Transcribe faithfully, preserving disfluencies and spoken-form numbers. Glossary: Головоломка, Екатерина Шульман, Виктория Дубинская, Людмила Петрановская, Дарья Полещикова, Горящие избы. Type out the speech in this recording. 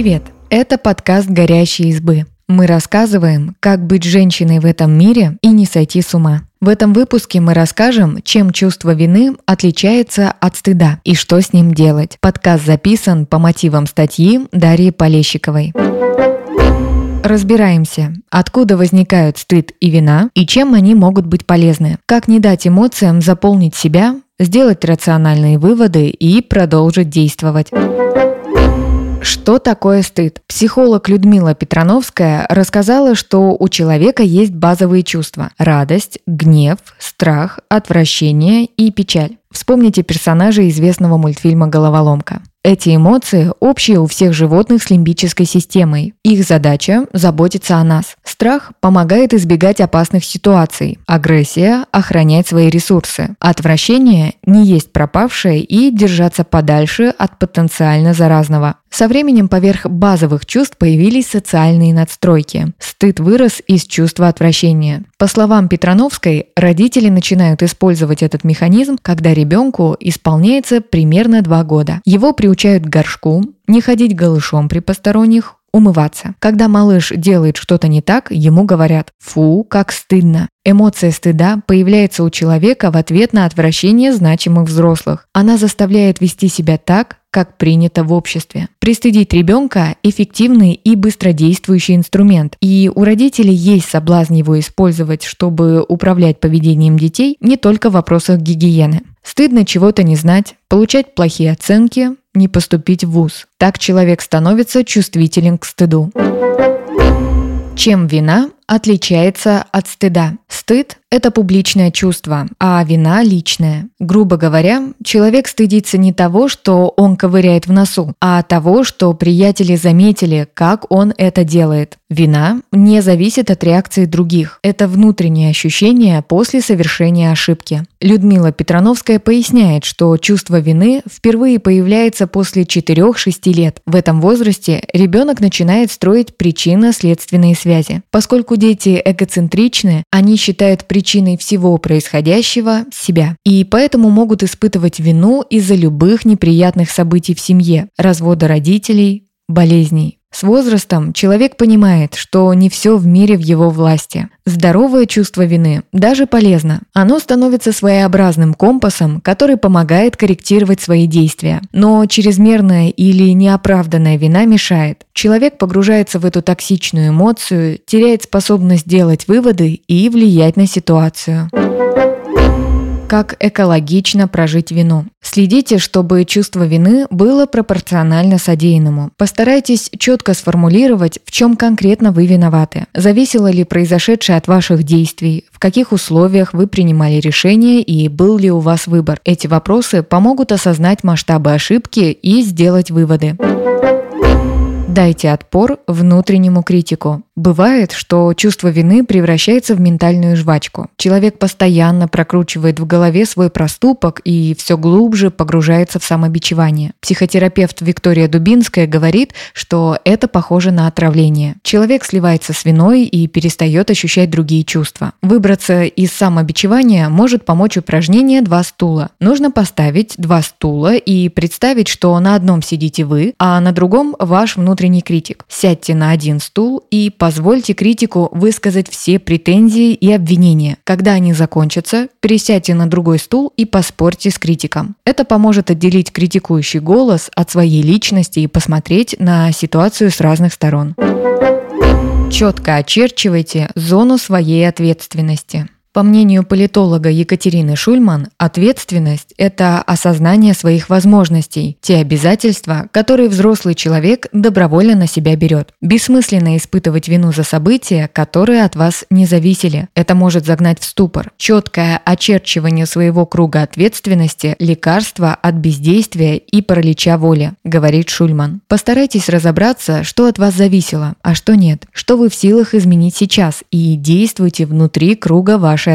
Привет! Это подкаст «Горящие избы». Мы рассказываем, как быть женщиной в этом мире и не сойти с ума. В этом выпуске мы расскажем, чем чувство вины отличается от стыда и что с ним делать. Подкаст записан по мотивам статьи Дарьи Полещиковой. Разбираемся, откуда возникают стыд и вина и чем они могут быть полезны. Как не дать эмоциям заполнить себя, сделать рациональные выводы и продолжить действовать. Что такое стыд? Психолог Людмила Петрановская рассказала, что у человека есть базовые чувства – радость, гнев, страх, отвращение и печаль. Вспомните персонажа известного мультфильма «Головоломка». Эти эмоции общие у всех животных с лимбической системой. Их задача – заботиться о нас. Страх помогает избегать опасных ситуаций. Агрессия – охранять свои ресурсы. Отвращение – не есть пропавшее и держаться подальше от потенциально заразного. Со временем поверх базовых чувств появились социальные надстройки. Стыд вырос из чувства отвращения. По словам Петрановской, родители начинают использовать этот механизм, когда ребенку исполняется примерно два года. Его приучают к горшку, не ходить голышом при посторонних, умываться. Когда малыш делает что-то не так, ему говорят: «Фу, как стыдно». Эмоция стыда появляется у человека в ответ на отвращение значимых взрослых. Она заставляет вести себя так, как принято в обществе. Пристыдить ребенка – эффективный и быстродействующий инструмент. И у родителей есть соблазн его использовать, чтобы управлять поведением детей не только в вопросах гигиены. Стыдно чего-то не знать, получать плохие оценки, не поступить в вуз. Так человек становится чувствителен к стыду. Чем вина отличается от стыда? Стыд – это публичное чувство, а вина – личное. Грубо говоря, человек стыдится не того, что он ковыряет в носу, а того, что приятели заметили, как он это делает. Вина не зависит от реакции других. Это внутреннее ощущение после совершения ошибки. Людмила Петрановская поясняет, что чувство вины впервые появляется после четырех-шести лет. В этом возрасте ребенок начинает строить причинно-следственные связи. Поскольку дети эгоцентричны, они считают причиной всего происходящего себя. И поэтому могут испытывать вину из-за любых неприятных событий в семье, развода родителей, болезней. С возрастом человек понимает, что не все в мире в его власти. Здоровое чувство вины даже полезно. Оно становится своеобразным компасом, который помогает корректировать свои действия. Но чрезмерная или неоправданная вина мешает. Человек погружается в эту токсичную эмоцию, теряет способность делать выводы и влиять на ситуацию. Как экологично прожить вину. Следите, чтобы чувство вины было пропорционально содеянному. Постарайтесь четко сформулировать, в чем конкретно вы виноваты. Зависело ли произошедшее от ваших действий, в каких условиях вы принимали решение и был ли у вас выбор. Эти вопросы помогут осознать масштабы ошибки и сделать выводы. Дайте отпор внутреннему критику. Бывает, что чувство вины превращается в ментальную жвачку. Человек постоянно прокручивает в голове свой проступок и все глубже погружается в самобичевание. Психотерапевт Виктория Дубинская говорит, что это похоже на отравление. Человек сливается с виной и перестает ощущать другие чувства. Выбраться из самобичевания может помочь упражнение «Два стула». Нужно поставить два стула и представить, что на одном сидите вы, а на другом ваш внутренний критик. Сядьте на один стул и по Позвольте критику высказать все претензии и обвинения. Когда они закончатся, пересядьте на другой стул и поспорьте с критиком. Это поможет отделить критикующий голос от своей личности и посмотреть на ситуацию с разных сторон. Четко очерчивайте зону своей ответственности. По мнению политолога Екатерины Шульман, ответственность – это осознание своих возможностей, те обязательства, которые взрослый человек добровольно на себя берет. Бессмысленно испытывать вину за события, которые от вас не зависели. Это может загнать в ступор. Четкое очерчивание своего круга ответственности – лекарство от бездействия и паралича воли, говорит Шульман. Постарайтесь разобраться, что от вас зависело, а что нет, что вы в силах изменить сейчас, и действуйте внутри круга вашего вашей